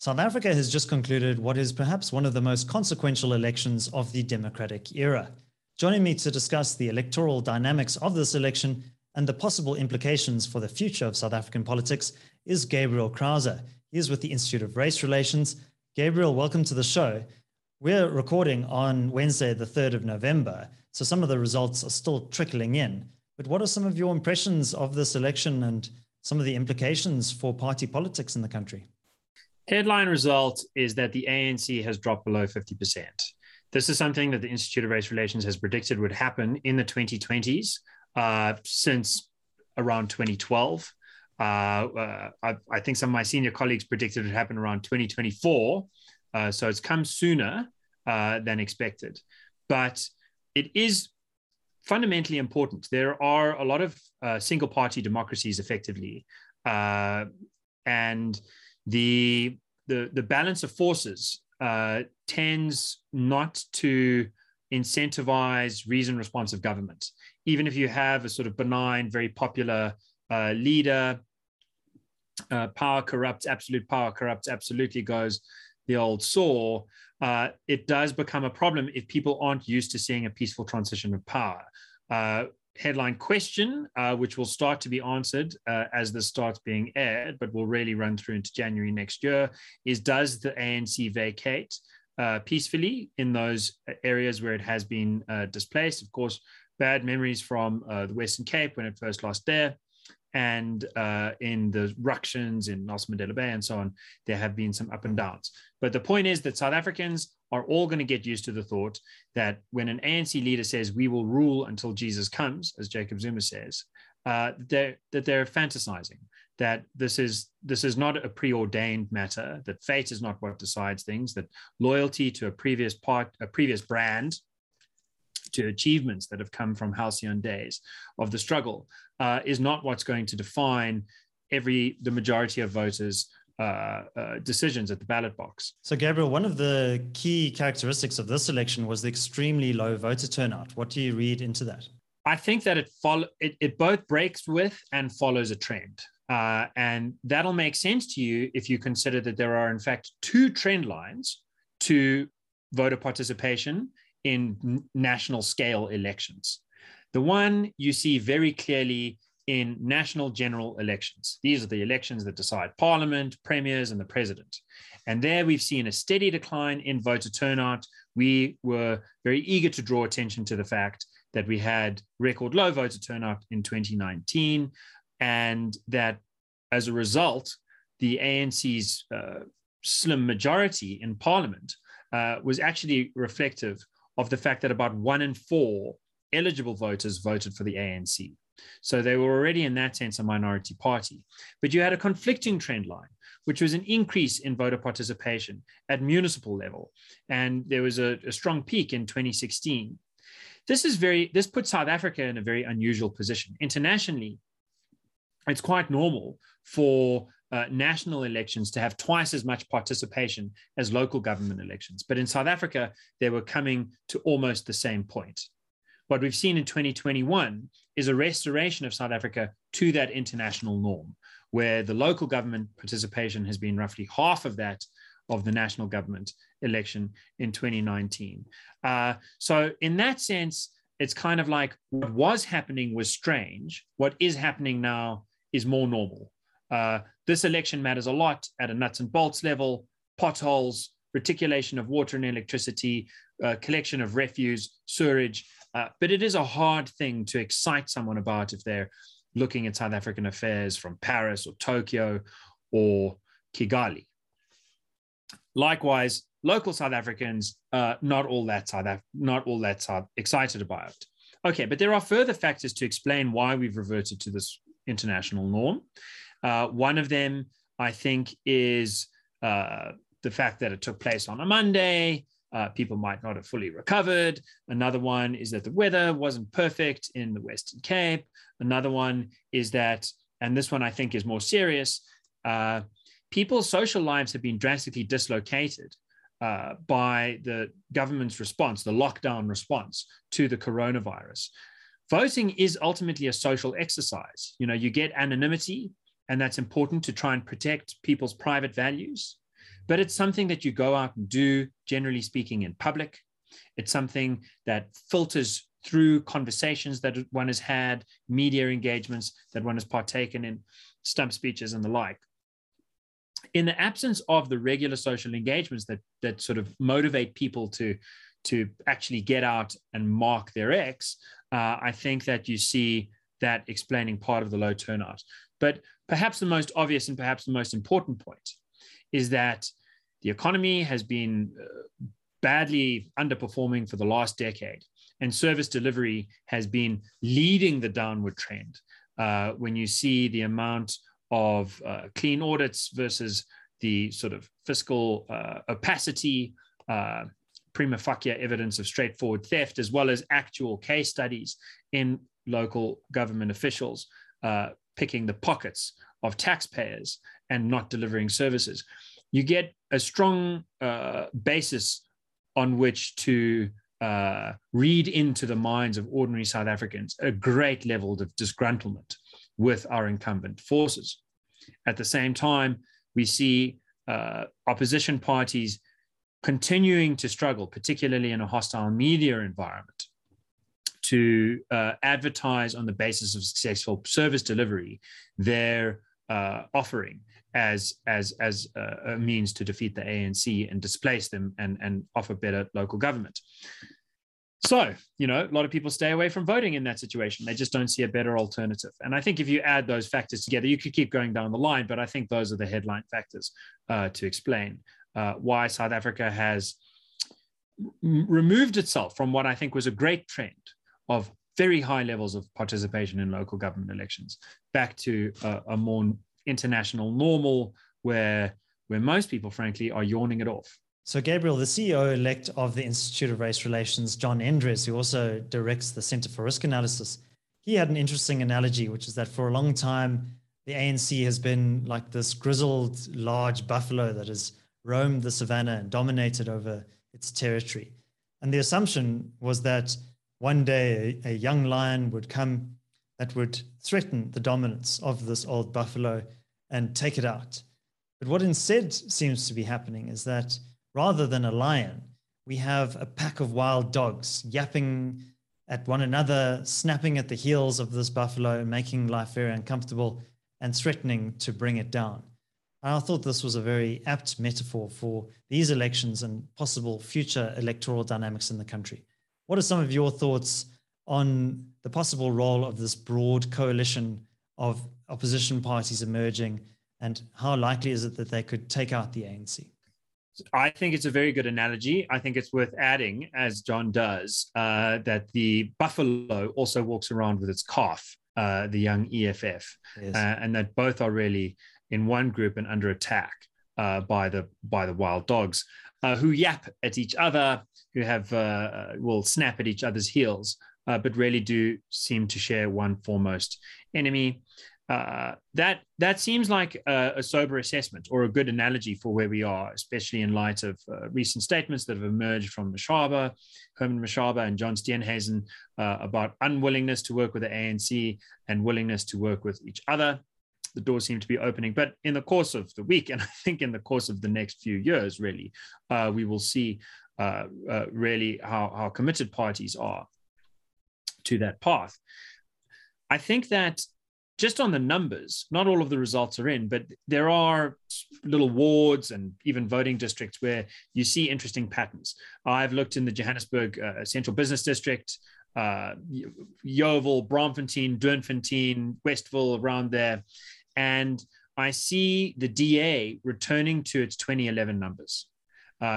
South Africa has just concluded what is perhaps one of the most consequential elections of the democratic era. Joining me to discuss the electoral dynamics of this election and the possible implications for the future of South African politics is Gabriel Krauser. He is with the Institute of Race Relations. Gabriel, welcome to the show. We're recording on Wednesday, the 3rd of November, so some of the results are still trickling in. But what are some of your impressions of this election and some of the implications for party politics in the country? Headline result is that the ANC has dropped below 50%. This is something that the Institute of Race Relations has predicted would happen in the 2020s since around 2012. I think some of my senior colleagues predicted it would happen around 2024. So it's come sooner than expected. But it is fundamentally important. There are a lot of single-party democracies effectively. And the balance of forces tends not to incentivize reason-responsive government. Even if you have a sort of benign, very popular leader, power corrupts, absolute power corrupts, absolutely goes the old saw, it does become a problem if people aren't used to seeing a peaceful transition of power. Headline question, which will start to be answered as this starts being aired, but will really run through into January next year, is does the ANC vacate peacefully in those areas where it has been displaced? Of course, bad memories from the Western Cape when it first lost there, and in the ructions in Nelson Mandela Bay and so on, there have been some up and downs. But the point is that South Africans are all going to get used to the thought that when an ANC leader says, we will rule until Jesus comes, as Jacob Zuma says, that they're fantasizing, that this is not a preordained matter, that fate is not what decides things, that loyalty to a previous brand, to achievements that have come from halcyon days of the struggle is not what's going to define the majority of voters' decisions at the ballot box. So, Gabriel, one of the key characteristics of this election was the extremely low voter turnout. What do you read into that? I think that it both breaks with and follows a trend. And that'll make sense to you if you consider that there are, in fact, two trend lines to voter participation in national scale elections. The one you see very clearly in national general elections. These are the elections that decide parliament, premiers, and the president. And there we've seen a steady decline in voter turnout. We were very eager to draw attention to the fact that we had record low voter turnout in 2019, and that as a result, the ANC's slim majority in parliament was actually reflective of the fact that about 1 in 4 eligible voters voted for the ANC. So they were already in that sense a minority party. But you had a conflicting trend line, which was an increase in voter participation at municipal level. And there was a strong peak in 2016. This puts South Africa in a very unusual position. Internationally, it's quite normal for national elections to have twice as much participation as local government elections. But in South Africa, they were coming to almost the same point. What we've seen in 2021 is a restoration of South Africa to that international norm, where the local government participation has been roughly half of that of the national government election in 2019. So in that sense, it's kind of like what was happening was strange. What is happening now is more normal. This election matters a lot at a nuts and bolts level: potholes, reticulation of water and electricity, collection of refuse, sewerage. But it is a hard thing to excite someone about if they're looking at South African affairs from Paris or Tokyo or Kigali. Likewise, local South Africans not all that excited about it. Okay, but there are further factors to explain why we've reverted to this international norm. One of them, I think, is the fact that it took place on a Monday. People might not have fully recovered. Another one is that the weather wasn't perfect in the Western Cape. Another one is that, and this one I think is more serious, people's social lives have been drastically dislocated by the government's response, the lockdown response to the coronavirus. Voting is ultimately a social exercise. You know, you get anonymity, and that's important to try and protect people's private values. But it's something that you go out and do, generally speaking, in public. It's something that filters through conversations that one has had, media engagements that one has partaken in, stump speeches and the like. In the absence of the regular social engagements that sort of motivate people to actually get out and mark their X, I think that you see that explaining part of the low turnout. But perhaps the most obvious and perhaps the most important point is that the economy has been badly underperforming for the last decade, and service delivery has been leading the downward trend. When you see the amount of clean audits versus the sort of fiscal opacity, prima facie evidence of straightforward theft, as well as actual case studies in local government officials picking the pockets of taxpayers and not delivering services, you get a strong basis on which to read into the minds of ordinary South Africans a great level of disgruntlement with our incumbent forces. At the same time, we see opposition parties continuing to struggle, particularly in a hostile media environment, to advertise on the basis of successful service delivery their offering as a means to defeat the ANC and displace them and offer better local government. So, you know, a lot of people stay away from voting in that situation. They just don't see a better alternative. And I think if you add those factors together, you could keep going down the line, but I think those are the headline factors to explain why South Africa has removed itself from what I think was a great trend of very high levels of participation in local government elections back to a more international normal where most people, frankly, are yawning it off. So, Gabriel, the CEO-elect of the Institute of Race Relations, John Endres, who also directs the Centre for Risk Analysis, he had an interesting analogy, which is that for a long time, the ANC has been like this grizzled, large buffalo that has roamed the savannah and dominated over its territory. And the assumption was that one day a young lion would come that would threaten the dominance of this old buffalo and take it out. But what instead seems to be happening is that rather than a lion, we have a pack of wild dogs yapping at one another, snapping at the heels of this buffalo, making life very uncomfortable and threatening to bring it down. And I thought this was a very apt metaphor for these elections and possible future electoral dynamics in the country. What are some of your thoughts on the possible role of this broad coalition of opposition parties emerging, and how likely is it that they could take out the ANC? I think it's a very good analogy. I think it's worth adding, as John does, that the buffalo also walks around with its calf, the young EFF, yes. And that both are really in one group and under attack by the wild dogs, who yap at each other, who will snap at each other's heels, but really do seem to share one foremost enemy. That seems like a sober assessment or a good analogy for where we are, especially in light of recent statements that have emerged from Mashaba, Herman Mashaba and John Steenhuisen about unwillingness to work with the ANC and willingness to work with each other. The door seemed to be opening, but in the course of the week, and I think in the course of the next few years, really, we will see really how committed parties are to that path. I think that just on the numbers, not all of the results are in, but there are little wards and even voting districts where you see interesting patterns. I've looked in the Johannesburg Central Business District, Yeoville, Braamfontein, Doornfontein, Westville, around there. And I see the DA returning to its 2011 numbers.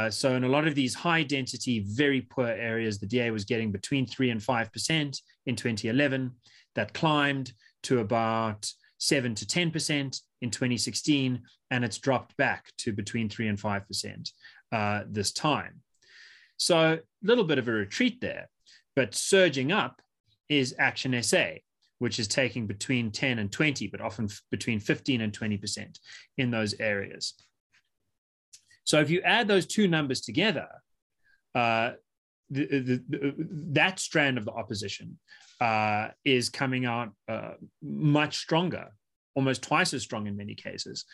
So in a lot of these high density, very poor areas, the DA was getting between 3% and 5% in 2011. That climbed to about 7 to 10% in 2016, and it's dropped back to between 3 and 5% this time. So a little bit of a retreat there, but surging up is Action SA, which is taking between 10 and 20, but often between 15 and 20% in those areas. So if you add those two numbers together, that strand of the opposition is coming out much stronger almost twice as strong in many cases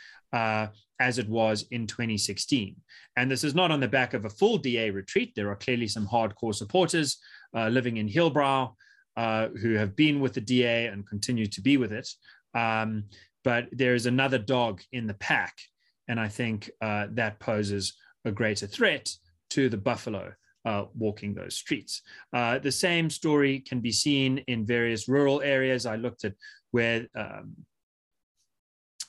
as it was in 2016. And this is not on the back of a full DA retreat. There are clearly some hardcore supporters living in Hillbrow who have been with the DA and continue to be with it. But there is another dog in the pack. And I think that poses a greater threat to the buffalo walking those streets. The same story can be seen in various rural areas. I looked at where,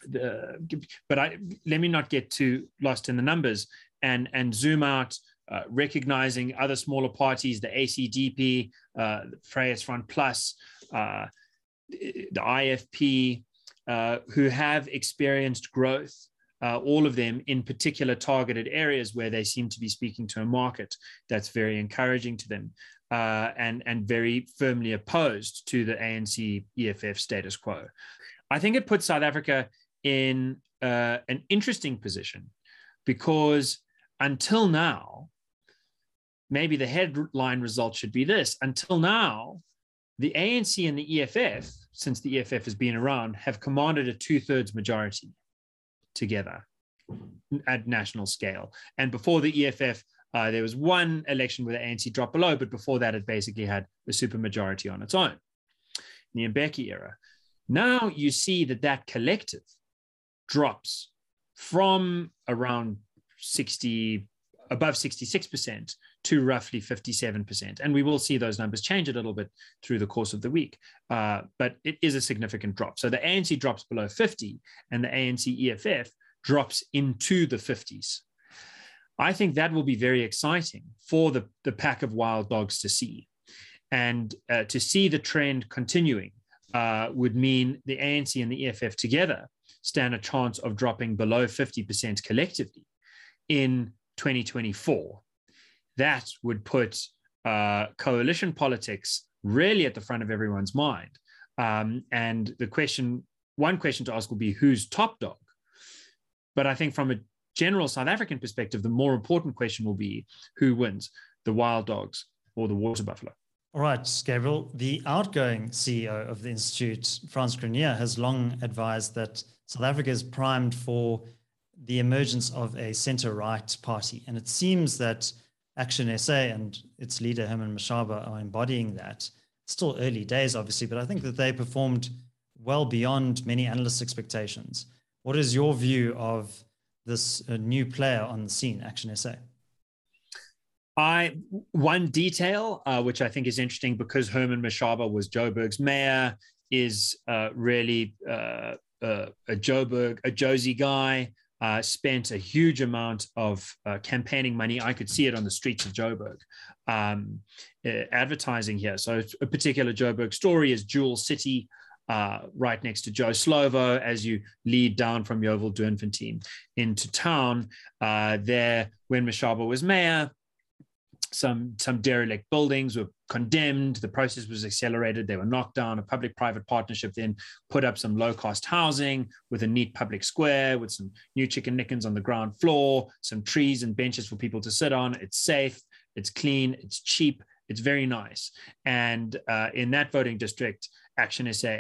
let me not get too lost in the numbers and zoom out, recognizing other smaller parties, the ACDP, the Freedom Front Plus, the IFP, who have experienced growth. All of them in particular targeted areas where they seem to be speaking to a market that's very encouraging to them and very firmly opposed to the ANC EFF status quo. I think it puts South Africa in an interesting position because until now, maybe the headline result should be this, until now, the ANC and the EFF, since the EFF has been around, have commanded a two-thirds majority together at national scale. And before the EFF, there was one election where the ANC dropped below, but before that, it basically had a supermajority on its own in the Mbeki era. Now you see that that collective drops from around above 66% to roughly 57%. And we will see those numbers change a little bit through the course of the week, but it is a significant drop. So the ANC drops below 50 and the ANC EFF drops into the 50s. I think that will be very exciting for the pack of wild dogs to see. And to see the trend continuing would mean the ANC and the EFF together stand a chance of dropping below 50% collectively in 2024. That would put coalition politics really at the front of everyone's mind. And the question, one question to ask will be who's top dog? But I think from a general South African perspective, the more important question will be who wins, the wild dogs or the water buffalo? All right, Gabriel, the outgoing CEO of the Institute, Franz Grenier, has long advised that South Africa is primed for the emergence of a centre-right party. And it seems that Action SA and its leader, Herman Mashaba, are embodying that. It's still early days, obviously, but I think that they performed well beyond many analysts' expectations. What is your view of this new player on the scene, Action SA? One detail, which I think is interesting because Herman Mashaba was Joburg's mayor, is really a Josie guy. Spent a huge amount of campaigning money. I could see it on the streets of Joburg, advertising here. So a particular Joburg story is Jewel City, right next to Joe Slovo, as you lead down from Yeoville, Doornfontein into town. There, when Mashaba was mayor, some derelict buildings were condemned. The process was accelerated. They were knocked down. A public-private partnership then put up some low-cost housing with a neat public square with some new chicken nickens on the ground floor, some trees and benches for people to sit on. It's safe. It's clean. It's cheap. It's very nice. And in that voting district, Action SA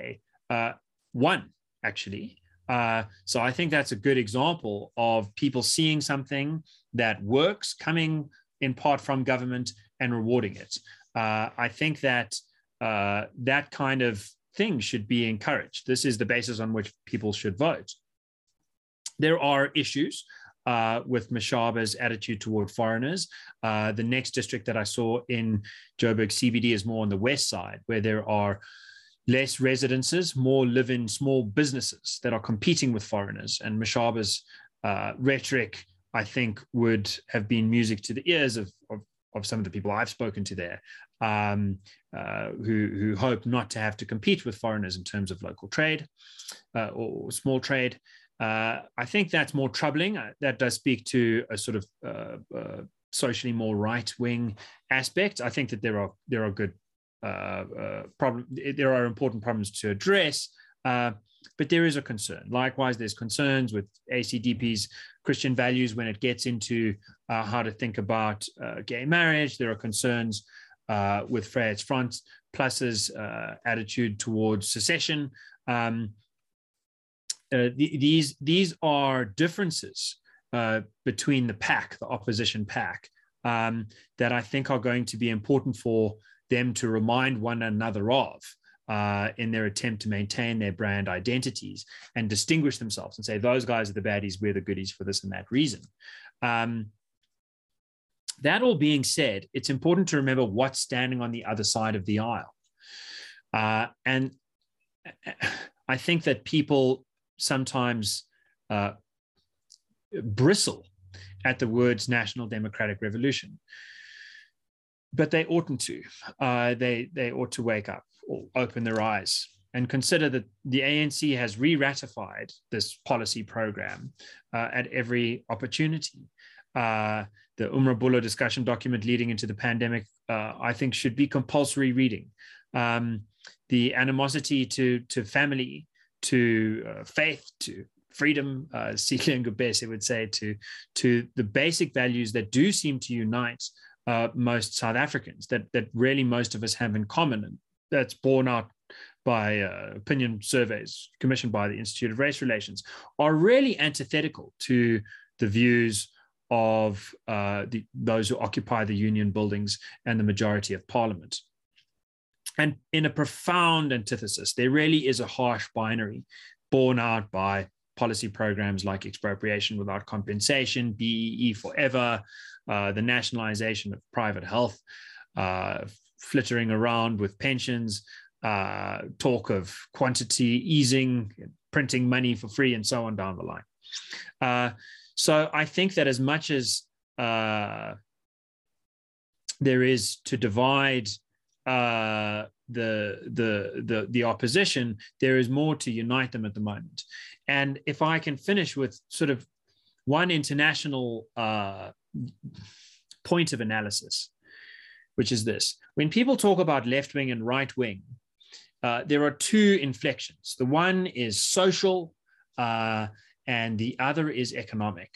won, actually. So I think that's a good example of people seeing something that works, coming in part from government and rewarding it. I think that that kind of thing should be encouraged. This is the basis on which people should vote. There are issues with Mashaba's attitude toward foreigners. The next district that I saw in Joburg CBD is more on the west side, where there are less residences, more live-in small businesses that are competing with foreigners. And Mashaba's rhetoric, I think, would have been music to the ears of some of the people I've spoken to there who hope not to have to compete with foreigners in terms of local trade or small trade. I think that's more troubling. That does speak to a sort of socially more right-wing aspect. I think that there are good there are important problems to address, but there is a concern. Likewise, there's concerns with ACDP's Christian values when it gets into how to think about gay marriage. There are concerns with Freedom Front Plus's attitude towards secession. these are differences between the pack, the opposition pack, that I think are going to be important for them to remind one another of in their attempt to maintain their brand identities and distinguish themselves and say, those guys are the baddies, we're the goodies for this and that reason. That all being said, it's important to remember what's standing on the other side of the aisle. And I think that people sometimes bristle at the words National Democratic Revolution, but they oughtn't to. They ought to wake up or open their eyes and consider that the ANC has re-ratified this policy program at every opportunity. The Umrabullo discussion document leading into the pandemic, I think, should be compulsory reading. The animosity to family, to faith, to freedom, Cecil Ngobese would say, to the basic values that do seem to unite most South Africans, that really most of us have in common. And that's borne out by opinion surveys commissioned by the Institute of Race Relations, are really antithetical to the views of those who occupy the union buildings and the majority of parliament. And in a profound antithesis, there really is a harsh binary borne out by policy programs like expropriation without compensation, BEE forever, the nationalization of private health, flittering around with pensions, talk of quantity easing, printing money for free, and so on down the line. So I think that as much as there is to divide the opposition, there is more to unite them at the moment. And if I can finish with sort of one international point of analysis, which is this: when people talk about left wing and right wing, there are two inflections. The one is social and the other is economic.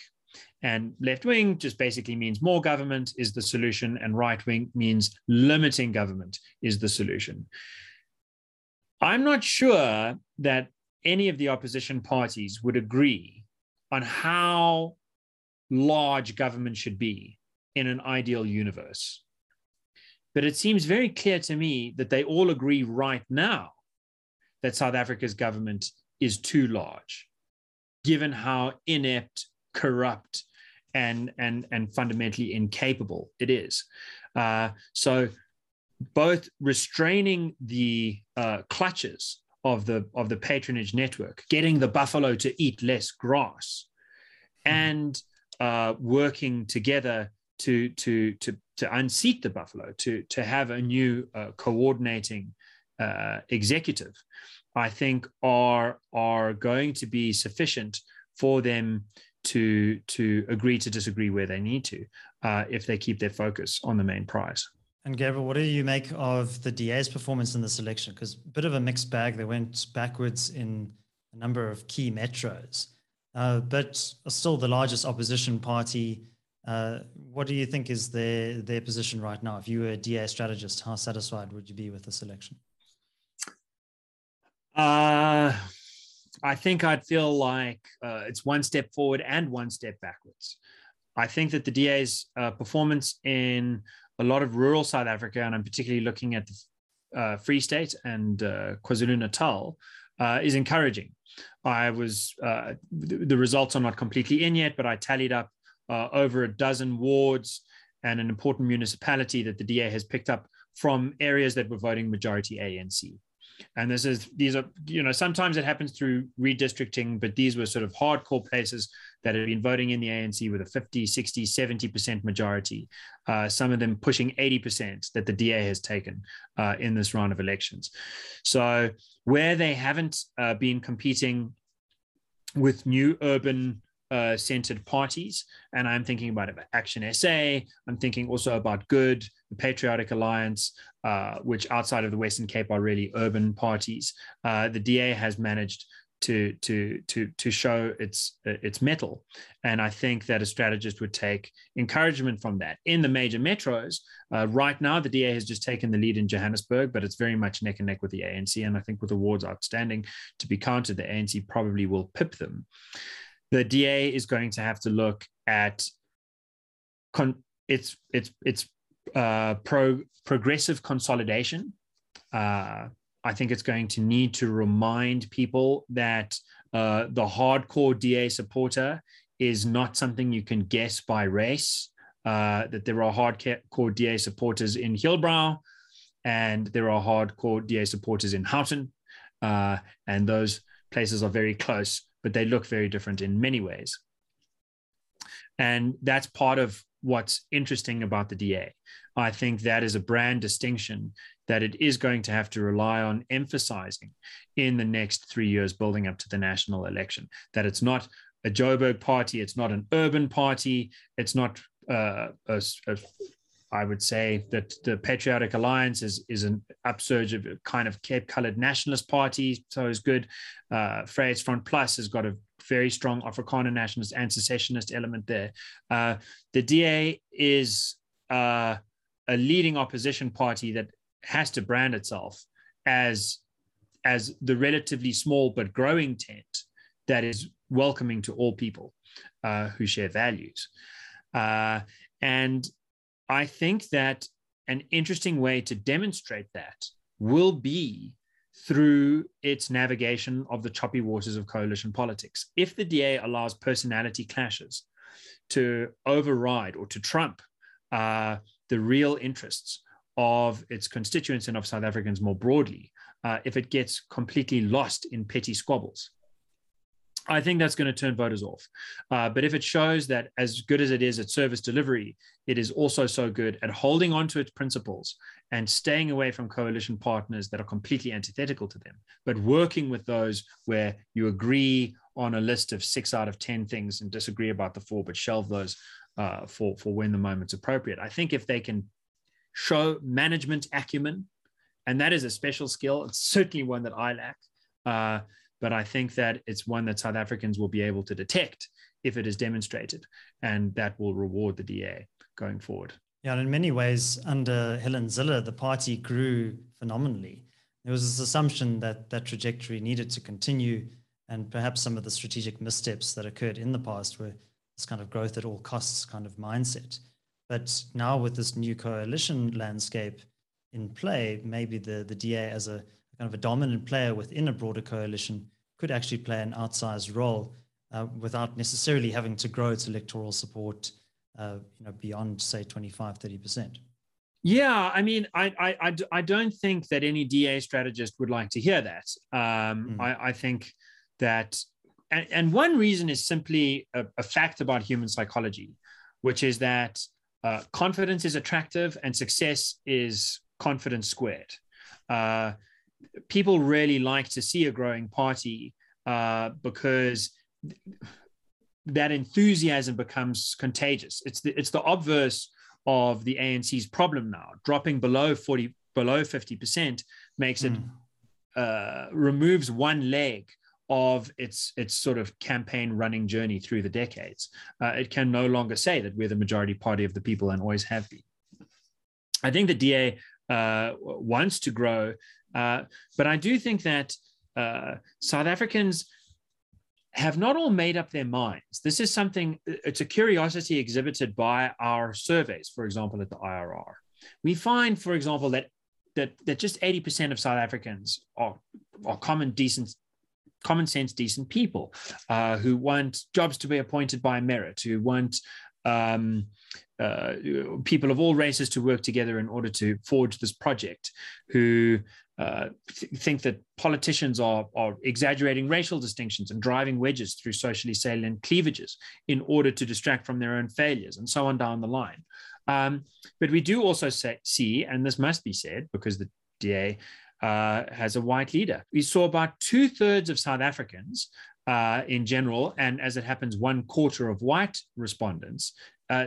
And left wing just basically means more government is the solution, and right wing means limiting government is the solution. I'm not sure that any of the opposition parties would agree on how large government should be in an ideal universe. But it seems very clear to me that they all agree right now that South Africa's government is too large, given how inept, corrupt, and fundamentally incapable it is. So both restraining the clutches of the patronage network, getting the buffalo to eat less grass, and working together to unseat the buffalo, to have a new coordinating executive, I think are going to be sufficient for them to agree to disagree where they need to, if they keep their focus on the main prize. And Gabriel, what do you make of the DA's performance in this election? Because a bit of a mixed bag. They went backwards in a number of key metros, but are still the largest opposition party. What do you think is their position right now? If you were a DA strategist, how satisfied would you be with this election? I think I'd feel like it's one step forward and one step backwards. I think that the DA's performance in a lot of rural South Africa, and I'm particularly looking at the Free State and KwaZulu-Natal, is encouraging. The results are not completely in yet, but I tallied up over a dozen wards and an important municipality that the DA has picked up from areas that were voting majority ANC. And these are, you know, sometimes it happens through redistricting, but these were sort of hardcore places that had been voting in the ANC with a 50, 60, 70% majority, some of them pushing 80% that the DA has taken in this round of elections. So where they haven't been competing with new urban centered parties, and I'm thinking about Action SA, I'm thinking also about Good, the Patriotic Alliance, which outside of the Western Cape are really urban parties. The DA has managed to show its mettle. And I think that a strategist would take encouragement from that. In the major metros, right now, the DA has just taken the lead in Johannesburg, but it's very much neck and neck with the ANC. And I think with awards outstanding to be counted, the ANC probably will pip them. The DA is going to have to look at progressive consolidation. I think it's going to need to remind people that the hardcore DA supporter is not something you can guess by race, that there are hardcore DA supporters in Hillbrow and there are hardcore DA supporters in Houghton, and those places are very close, but they look very different in many ways. And that's part of what's interesting about the DA. I think that is a brand distinction that it is going to have to rely on emphasizing in the next 3 years building up to the national election, that it's not a Joburg party, it's not an urban party, it's not, I would say that the Patriotic Alliance is an upsurge of kind of Cape-coloured nationalist party, so it's good. Freedom Front Plus has got a very strong Afrikaner nationalist and secessionist element there. The DA is a leading opposition party that has to brand itself as the relatively small but growing tent that is welcoming to all people who share values. And I think that an interesting way to demonstrate that will be through its navigation of the choppy waters of coalition politics. If the DA allows personality clashes to override or to trump the real interests of its constituents and of South Africans more broadly, if it gets completely lost in petty squabbles, I think that's going to turn voters off. But if it shows that as good as it is at service delivery, it is also so good at holding on to its principles and staying away from coalition partners that are completely antithetical to them, but working with those where you agree on a list of 6 out of 10 things and disagree about the 4, but shelve those for when the moment's appropriate. I think if they can show management acumen, and that is a special skill, it's certainly one that I lack, but I think that it's one that South Africans will be able to detect if it is demonstrated, and that will reward the DA going forward. Yeah, and in many ways, under Helen Ziller, the party grew phenomenally. There was this assumption that that trajectory needed to continue, and perhaps some of the strategic missteps that occurred in the past were this kind of growth at all costs kind of mindset. But now with this new coalition landscape in play, maybe the DA as a kind of a dominant player within a broader coalition could actually play an outsized role without necessarily having to grow its electoral support beyond, say, 25, 30%. Yeah, I mean, I don't think that any DA strategist would like to hear that. I think that, and one reason is simply a fact about human psychology, which is that confidence is attractive and success is confidence squared. People really like to see a growing party because that enthusiasm becomes contagious. It's the obverse of the ANC's problem now. Dropping below 40, below 50% makes it removes one leg of its sort of campaign running journey through the decades. It can no longer say that we're the majority party of the people and always have been. I think the DA wants to grow. But I do think that South Africans have not all made up their minds. This is something, it's a curiosity exhibited by our surveys, for example, at the IRR. We find, for example, that just 80% of South Africans are common sense, decent people who want jobs to be appointed by merit, who want people of all races to work together in order to forge this project, who think that politicians are exaggerating racial distinctions and driving wedges through socially salient cleavages in order to distract from their own failures and so on down the line. But we do also see, and this must be said because the DA has a white leader. We saw about 2/3 of South Africans in general, and as it happens, 1/4 of white respondents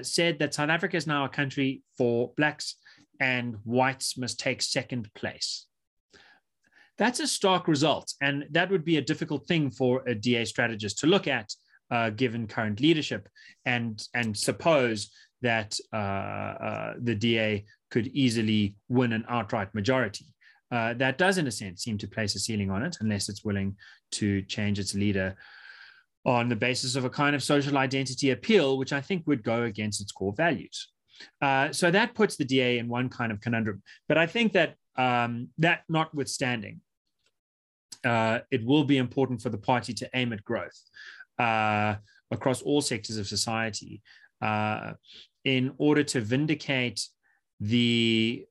said that South Africa is now a country for blacks and whites must take second place. That's a stark result, and that would be a difficult thing for a DA strategist to look at, given current leadership, and suppose that the DA could easily win an outright majority. That does, in a sense, seem to place a ceiling on it, unless it's willing to change its leader on the basis of a kind of social identity appeal, which I think would go against its core values. So that puts the DA in one kind of conundrum. But I think that that notwithstanding, it will be important for the party to aim at growth across all sectors of society in order to vindicate the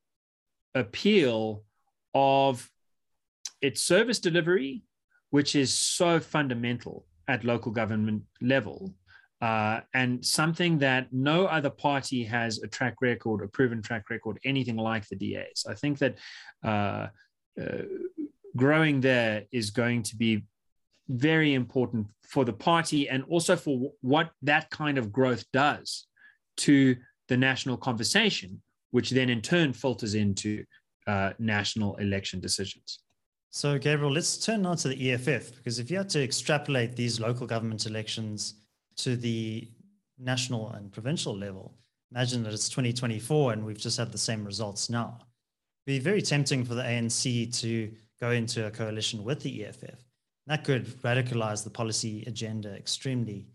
appeal of its service delivery, which is so fundamental at local government level, and something that no other party has a track record, a proven track record, anything like the DA's. I think that growing there is going to be very important for the party, and also for what that kind of growth does to the national conversation, which then in turn filters into national election decisions. So, Gabriel, let's turn now to the EFF, because if you had to extrapolate these local government elections to the national and provincial level, imagine that it's 2024 and we've just had the same results now. It'd be very tempting for the ANC to go into a coalition with the EFF. That could radicalize the policy agenda extremely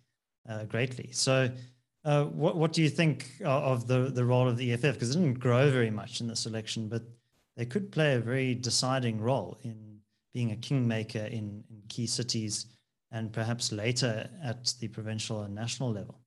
greatly. So what do you think of the role of the EFF? Because it didn't grow very much in this election, but they could play a very deciding role in being a kingmaker in key cities and perhaps later at the provincial and national level.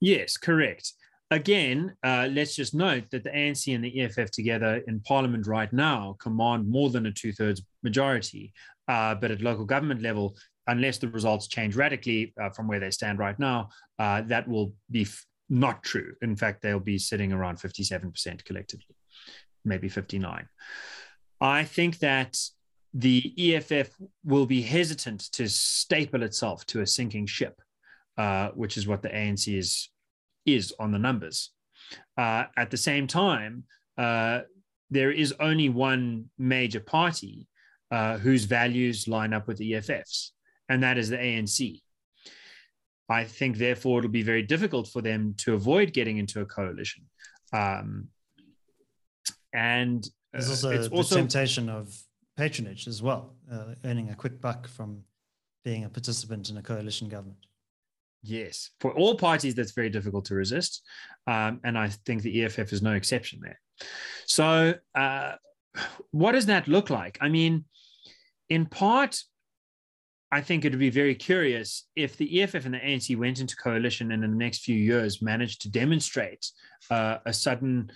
Yes, correct. Again, let's just note that the ANC and the EFF together in Parliament right now command more than a 2/3 majority, but at local government level, unless the results change radically from where they stand right now, that will be not true. In fact, they'll be sitting around 57% collectively. Maybe 59. I think that the EFF will be hesitant to staple itself to a sinking ship, which is what the ANC is on the numbers. At the same time, there is only one major party whose values line up with the EFF's, and that is the ANC. I think, therefore, it'll be very difficult for them to avoid getting into a coalition. And there's also the temptation of patronage as well, earning a quick buck from being a participant in a coalition government. Yes, for all parties, that's very difficult to resist. And I think the EFF is no exception there. So what does that look like? I mean, in part, I think it would be very curious if the EFF and the ANC went into coalition and in the next few years managed to demonstrate a sudden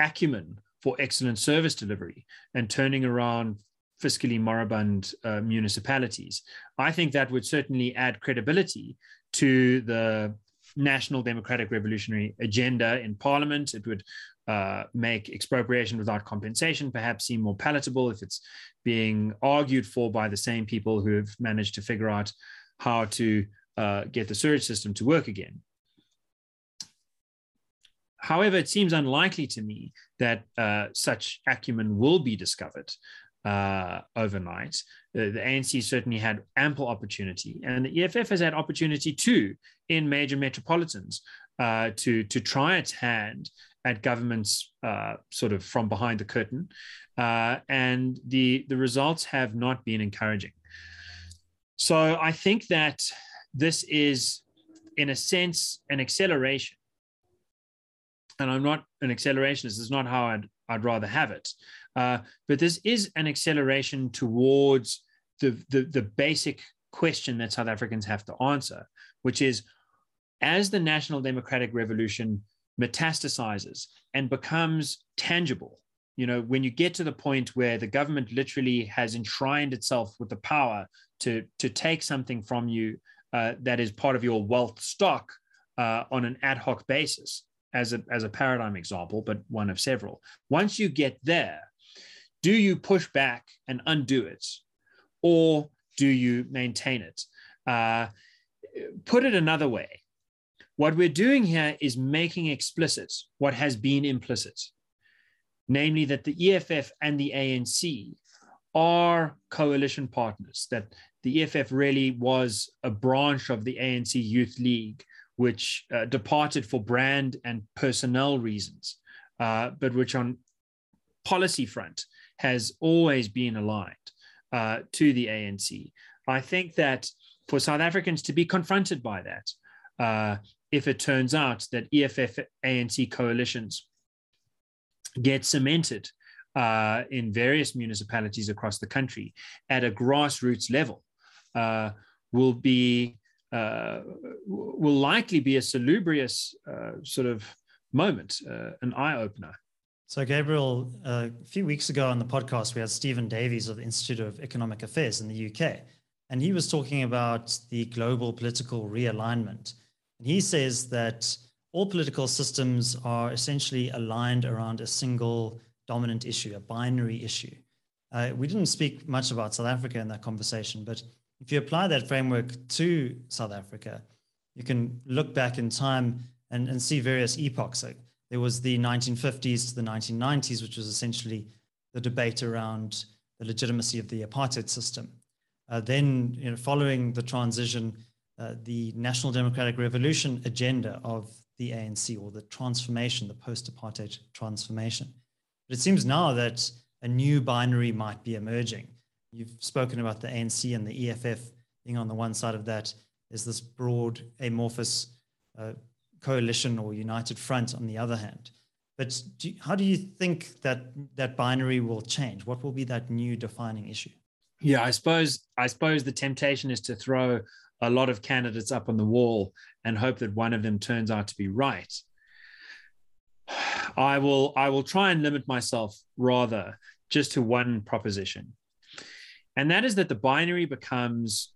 acumen for excellent service delivery and turning around fiscally moribund municipalities. I think that would certainly add credibility to the National Democratic Revolutionary agenda in Parliament. It would make expropriation without compensation perhaps seem more palatable if it's being argued for by the same people who have managed to figure out how to get the sewage system to work again. However, it seems unlikely to me that such acumen will be discovered overnight. The ANC certainly had ample opportunity, and the EFF has had opportunity too in major metropolitans to try its hand at governments sort of from behind the curtain, and the results have not been encouraging. So I think that this is, in a sense, an acceleration. And I'm not an accelerationist. This is not how I'd rather have it. But this is an acceleration towards the basic question that South Africans have to answer, which is, as the National Democratic Revolution metastasizes and becomes tangible, you know, when you get to the point where the government literally has enshrined itself with the power to take something from you that is part of your wealth stock on an ad hoc basis, as a paradigm example, but one of several. Once you get there, do you push back and undo it, or do you maintain it? Put it another way, what we're doing here is making explicit what has been implicit, namely that the EFF and the ANC are coalition partners, that the EFF really was a branch of the ANC Youth League, which departed for brand and personnel reasons, but which on policy front has always been aligned to the ANC. I think that for South Africans to be confronted by that, if it turns out that EFF-ANC coalitions get cemented in various municipalities across the country at a grassroots level, will likely be a salubrious sort of moment, an eye-opener. So, Gabriel, a few weeks ago on the podcast, we had Stephen Davies of the Institute of Economic Affairs in the UK, and he was talking about the global political realignment. And he says that all political systems are essentially aligned around a single dominant issue, a binary issue. We didn't speak much about South Africa in that conversation, but if you apply that framework to South Africa, you can look back in time and see various epochs. So there was the 1950s to the 1990s, which was essentially the debate around the legitimacy of the apartheid system. Then, following the transition, the National Democratic Revolution agenda of the ANC, or the transformation, the post-apartheid transformation. But it seems now that a new binary might be emerging. You've spoken about the ANC and the EFF being on the one side of that. There's this broad, amorphous coalition or united front on the other hand. But how do you think that binary will change? What will be that new defining issue? Yeah, I suppose the temptation is to throw a lot of candidates up on the wall and hope that one of them turns out to be right. I will try and limit myself rather just to one proposition. And that is that the binary becomes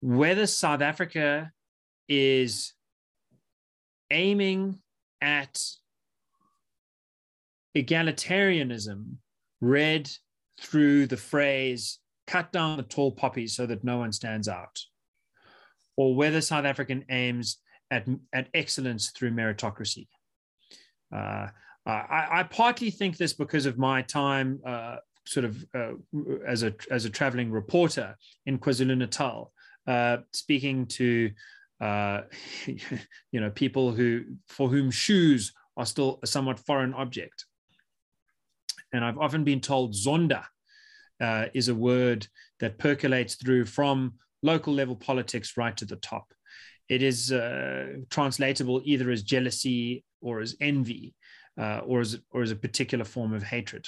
whether South Africa is aiming at egalitarianism read through the phrase, cut down the tall poppies so that no one stands out, or whether South African aims at excellence through meritocracy. I partly think this because of my time as a traveling reporter in KwaZulu-Natal, speaking to people for whom shoes are still a somewhat foreign object. And I've often been told zonda is a word that percolates through from local level politics right to the top. It is translatable either as jealousy or as envy or as a particular form of hatred.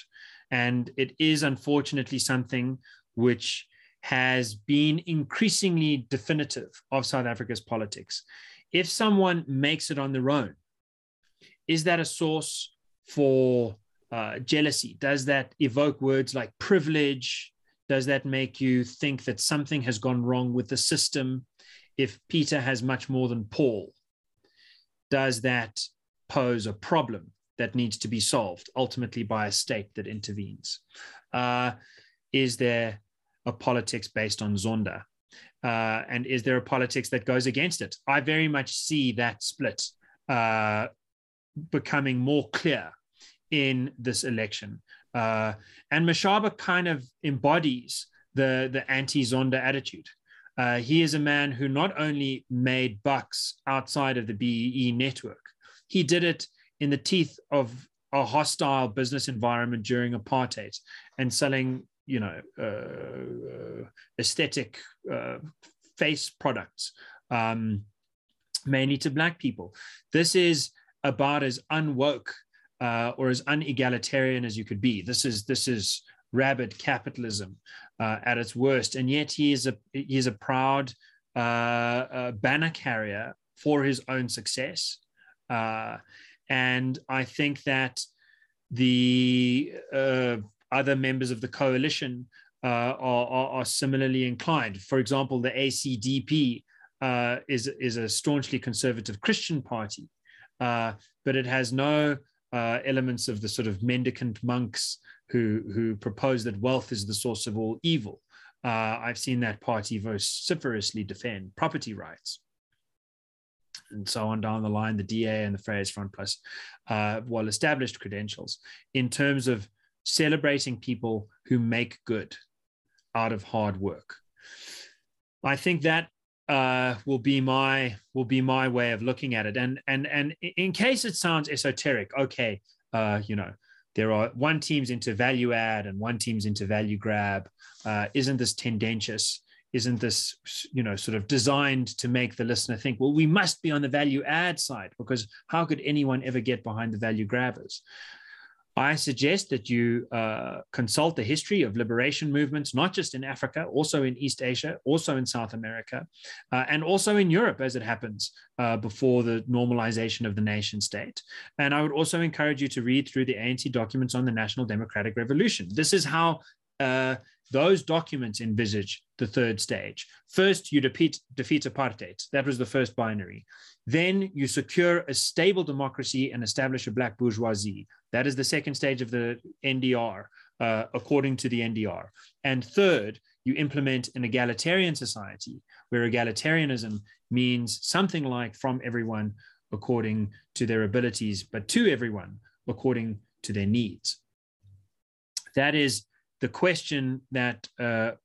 And it is unfortunately something which has been increasingly definitive of South Africa's politics. If someone makes it on their own, is that a source for jealousy? Does that evoke words like privilege? Does that make you think that something has gone wrong with the system if Peter has much more than Paul? Does that pose a problem that needs to be solved ultimately by a state that intervenes? Is there a politics based on zonda? And is there a politics that goes against it? I very much see that split becoming more clear in this election. And Mashaba kind of embodies the anti-zonda attitude. He is a man who not only made bucks outside of the BEE network, he did it in the teeth of a hostile business environment during apartheid and selling aesthetic face products, mainly to Black people. This is about as unwoke or as unegalitarian as you could be. This is rabid capitalism at its worst, and yet he is a proud banner carrier for his own success. And I think that the other members of the coalition are similarly inclined. For example, the ACDP is a staunchly conservative Christian party, but it has no elements of the sort of mendicant monks who propose that wealth is the source of all evil. I've seen that party vociferously defend property rights, and so on down the line, the DA and the Freedom Front Plus, well-established credentials in terms of celebrating people who make good out of hard work. I think that will be my way of looking at it. And in case it sounds esoteric, okay, you know, there are one team's into value add and one team's into value grab. Isn't this tendentious? Isn't this, you know, sort of designed to make the listener think, well, we must be on the value add side, because how could anyone ever get behind the value grabbers? I suggest that you consult the history of liberation movements, not just in Africa, also in East Asia, also in South America, and also in Europe, as it happens, before the normalization of the nation state. And I would also encourage you to read through the ANC documents on the National Democratic Revolution. This is how those documents envisage the third stage. First, you defeat apartheid. That was the first binary. Then you secure a stable democracy and establish a black bourgeoisie. That is the second stage of the NDR, according to the NDR. And third, you implement an egalitarian society, where egalitarianism means something like from everyone according to their abilities, but to everyone according to their needs. That is the question that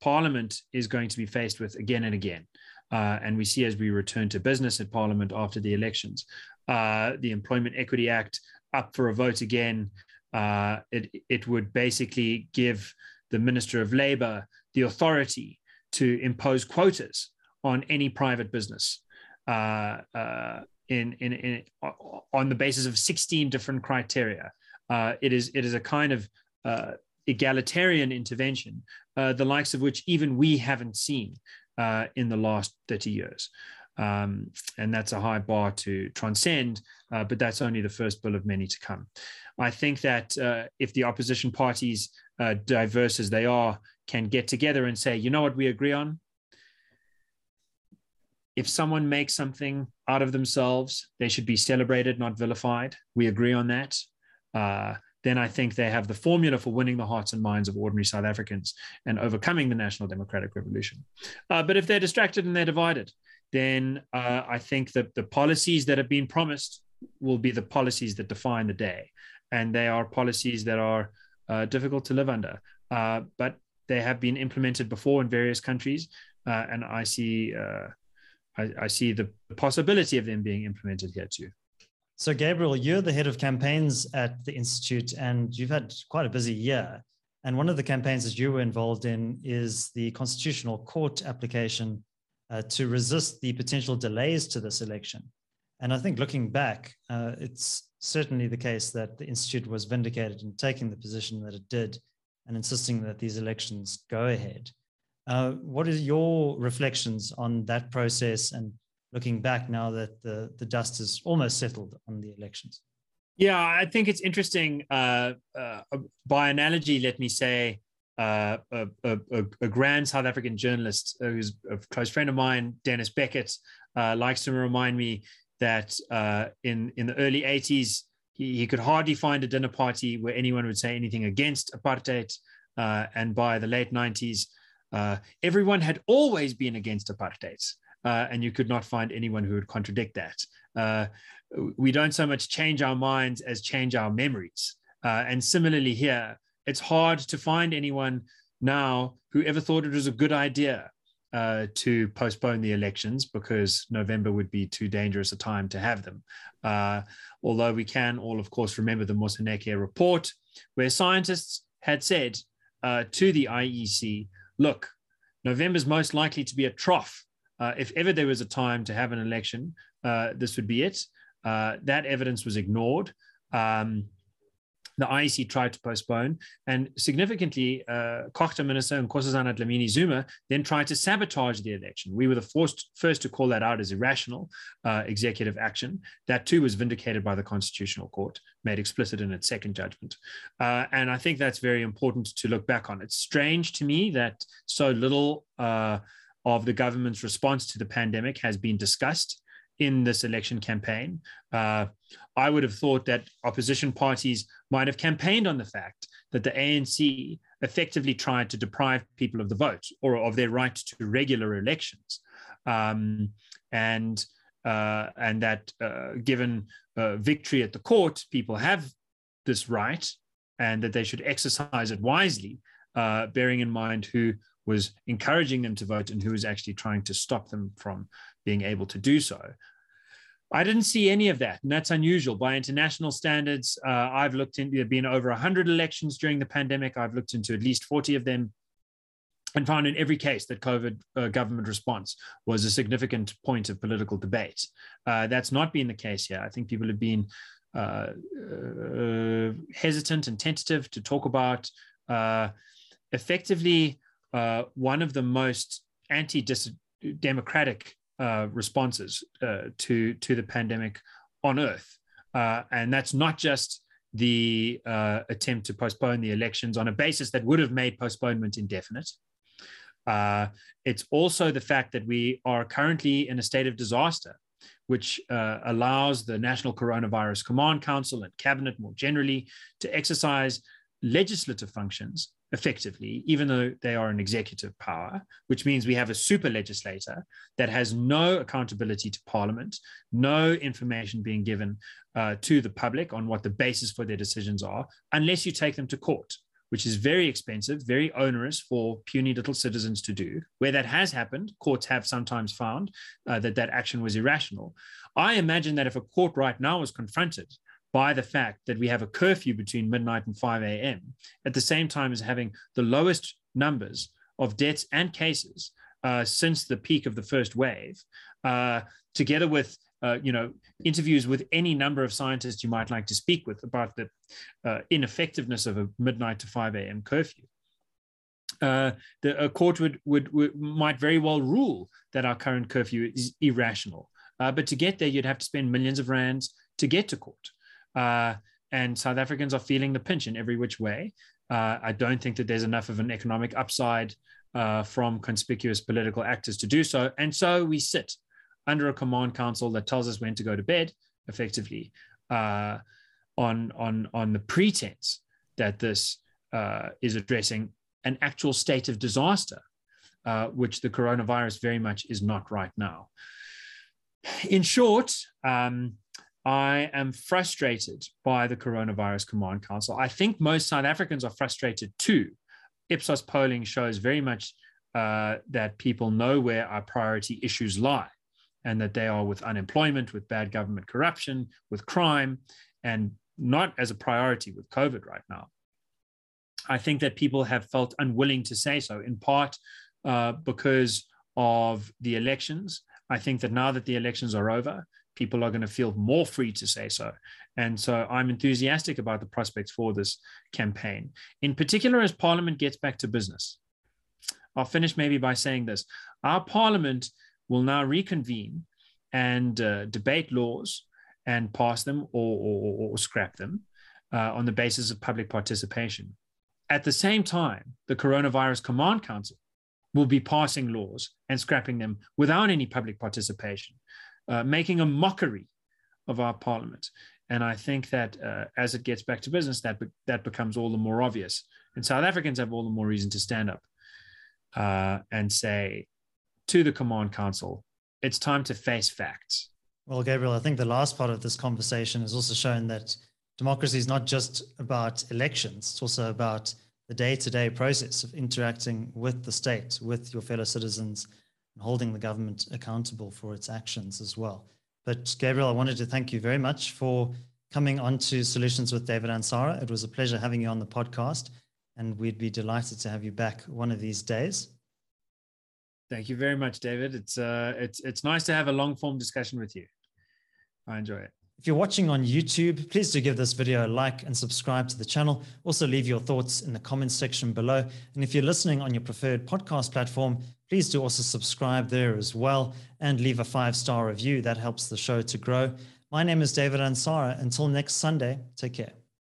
Parliament is going to be faced with again and again. And we see as we return to business at Parliament after the elections, the Employment Equity Act up for a vote again. It would basically give the Minister of Labour the authority to impose quotas on any private business on the basis of 16 different criteria. It is a kind of egalitarian intervention, the likes of which even we haven't seen in the last 30 years. And that's a high bar to transcend, but that's only the first bill of many to come. I think that if the opposition parties, diverse as they are, can get together and say, you know what we agree on? If someone makes something out of themselves, they should be celebrated, not vilified. We agree on that. Then I think they have the formula for winning the hearts and minds of ordinary South Africans and overcoming the National Democratic Revolution. But if they're distracted and they're divided, then I think that the policies that have been promised will be the policies that define the day. And they are policies that are difficult to live under, but they have been implemented before in various countries. And I see the possibility of them being implemented here too. So Gabriel, you're the head of campaigns at the Institute, and you've had quite a busy year. And one of the campaigns that you were involved in is the Constitutional Court application to resist the potential delays to this election. And I think looking back, it's certainly the case that the Institute was vindicated in taking the position that it did and insisting that these elections go ahead. What are your reflections on that process and looking back now that the dust has almost settled on the elections? Yeah, I think it's interesting. By analogy, let me say, a grand South African journalist who's a close friend of mine, Dennis Beckett, likes to remind me that in the early 80s, he could hardly find a dinner party where anyone would say anything against apartheid. And by the late 90s, everyone had always been against apartheid. And you could not find anyone who would contradict that. We don't so much change our minds as change our memories. And similarly here, it's hard to find anyone now who ever thought it was a good idea to postpone the elections, because November would be too dangerous a time to have them. Although we can all, of course, remember the Moseneke report, where scientists had said to the IEC, look, November's most likely to be a trough. If ever there was a time to have an election, this would be it. That evidence was ignored. The IEC tried to postpone, and significantly, Khokta Minister and Nkosazana Dlamini Zuma then tried to sabotage the election. We were the first to call that out as irrational executive action. That too was vindicated by the Constitutional Court, made explicit in its second judgment. And I think that's very important to look back on. It's strange to me that so little of the government's response to the pandemic has been discussed in this election campaign. I would have thought that opposition parties might have campaigned on the fact that the ANC effectively tried to deprive people of the vote or of their right to regular elections. And that given victory at the court, people have this right and that they should exercise it wisely, bearing in mind who was encouraging them to vote and who was actually trying to stop them from being able to do so. I didn't see any of that, and that's unusual. By international standards, I've looked into, there have been over 100 elections during the pandemic. I've looked into at least 40 of them and found in every case that COVID government response was a significant point of political debate. That's not been the case here. I think people have been hesitant and tentative to talk about effectively one of the most anti-democratic responses to the pandemic on earth. And that's not just the attempt to postpone the elections on a basis that would have made postponement indefinite. It's also the fact that we are currently in a state of disaster, which allows the National Coronavirus Command Council and Cabinet more generally to exercise legislative functions effectively, even though they are an executive power, which means we have a super legislator that has no accountability to Parliament, no information being given to the public on what the basis for their decisions are, unless you take them to court, which is very expensive, very onerous for puny little citizens to do. Where that has happened, courts have sometimes found that action was irrational. I imagine that if a court right now was confronted by the fact that we have a curfew between midnight and 5 a.m., at the same time as having the lowest numbers of deaths and cases since the peak of the first wave, together with interviews with any number of scientists you might like to speak with about the ineffectiveness of a midnight to 5 a.m. curfew. A court might very well rule that our current curfew is irrational. But to get there, you'd have to spend millions of rands to get to court. And South Africans are feeling the pinch in every which way. I don't think that there's enough of an economic upside from conspicuous political actors to do so. And so we sit under a command council that tells us when to go to bed, effectively, on the pretense that this is addressing an actual state of disaster, which the coronavirus very much is not right now. In short, I am frustrated by the Coronavirus Command Council. I think most South Africans are frustrated too. Ipsos polling shows very much that people know where our priority issues lie, and that they are with unemployment, with bad government corruption, with crime, and not as a priority with COVID right now. I think that people have felt unwilling to say so, in part because of the elections. I think that now that the elections are over, people are going to feel more free to say so. And so I'm enthusiastic about the prospects for this campaign, in particular as Parliament gets back to business. I'll finish maybe by saying this. Our Parliament will now reconvene and debate laws and pass them or scrap them on the basis of public participation. At the same time, the Coronavirus Command Council will be passing laws and scrapping them without any public participation, making a mockery of our Parliament. And I think that as it gets back to business, that becomes all the more obvious. And South Africans have all the more reason to stand up and say to the Command Council, it's time to face facts. Well, Gabriel, I think the last part of this conversation has also shown that democracy is not just about elections. It's also about the day-to-day process of interacting with the state, with your fellow citizens, holding the government accountable for its actions as well. But Gabriel, I wanted to thank you very much for coming on to Solutions with David Ansara. It was a pleasure having you on the podcast, and we'd be delighted to have you back one of these days. Thank you very much, David. It's nice to have a long-form discussion with you. I enjoy it. If you're watching on YouTube, please do give this video a like and subscribe to the channel. Also leave your thoughts in the comments section below. And if you're listening on your preferred podcast platform, please do also subscribe there as well and leave a 5-star review. That helps the show to grow. My name is David Ansara. Until next Sunday, take care.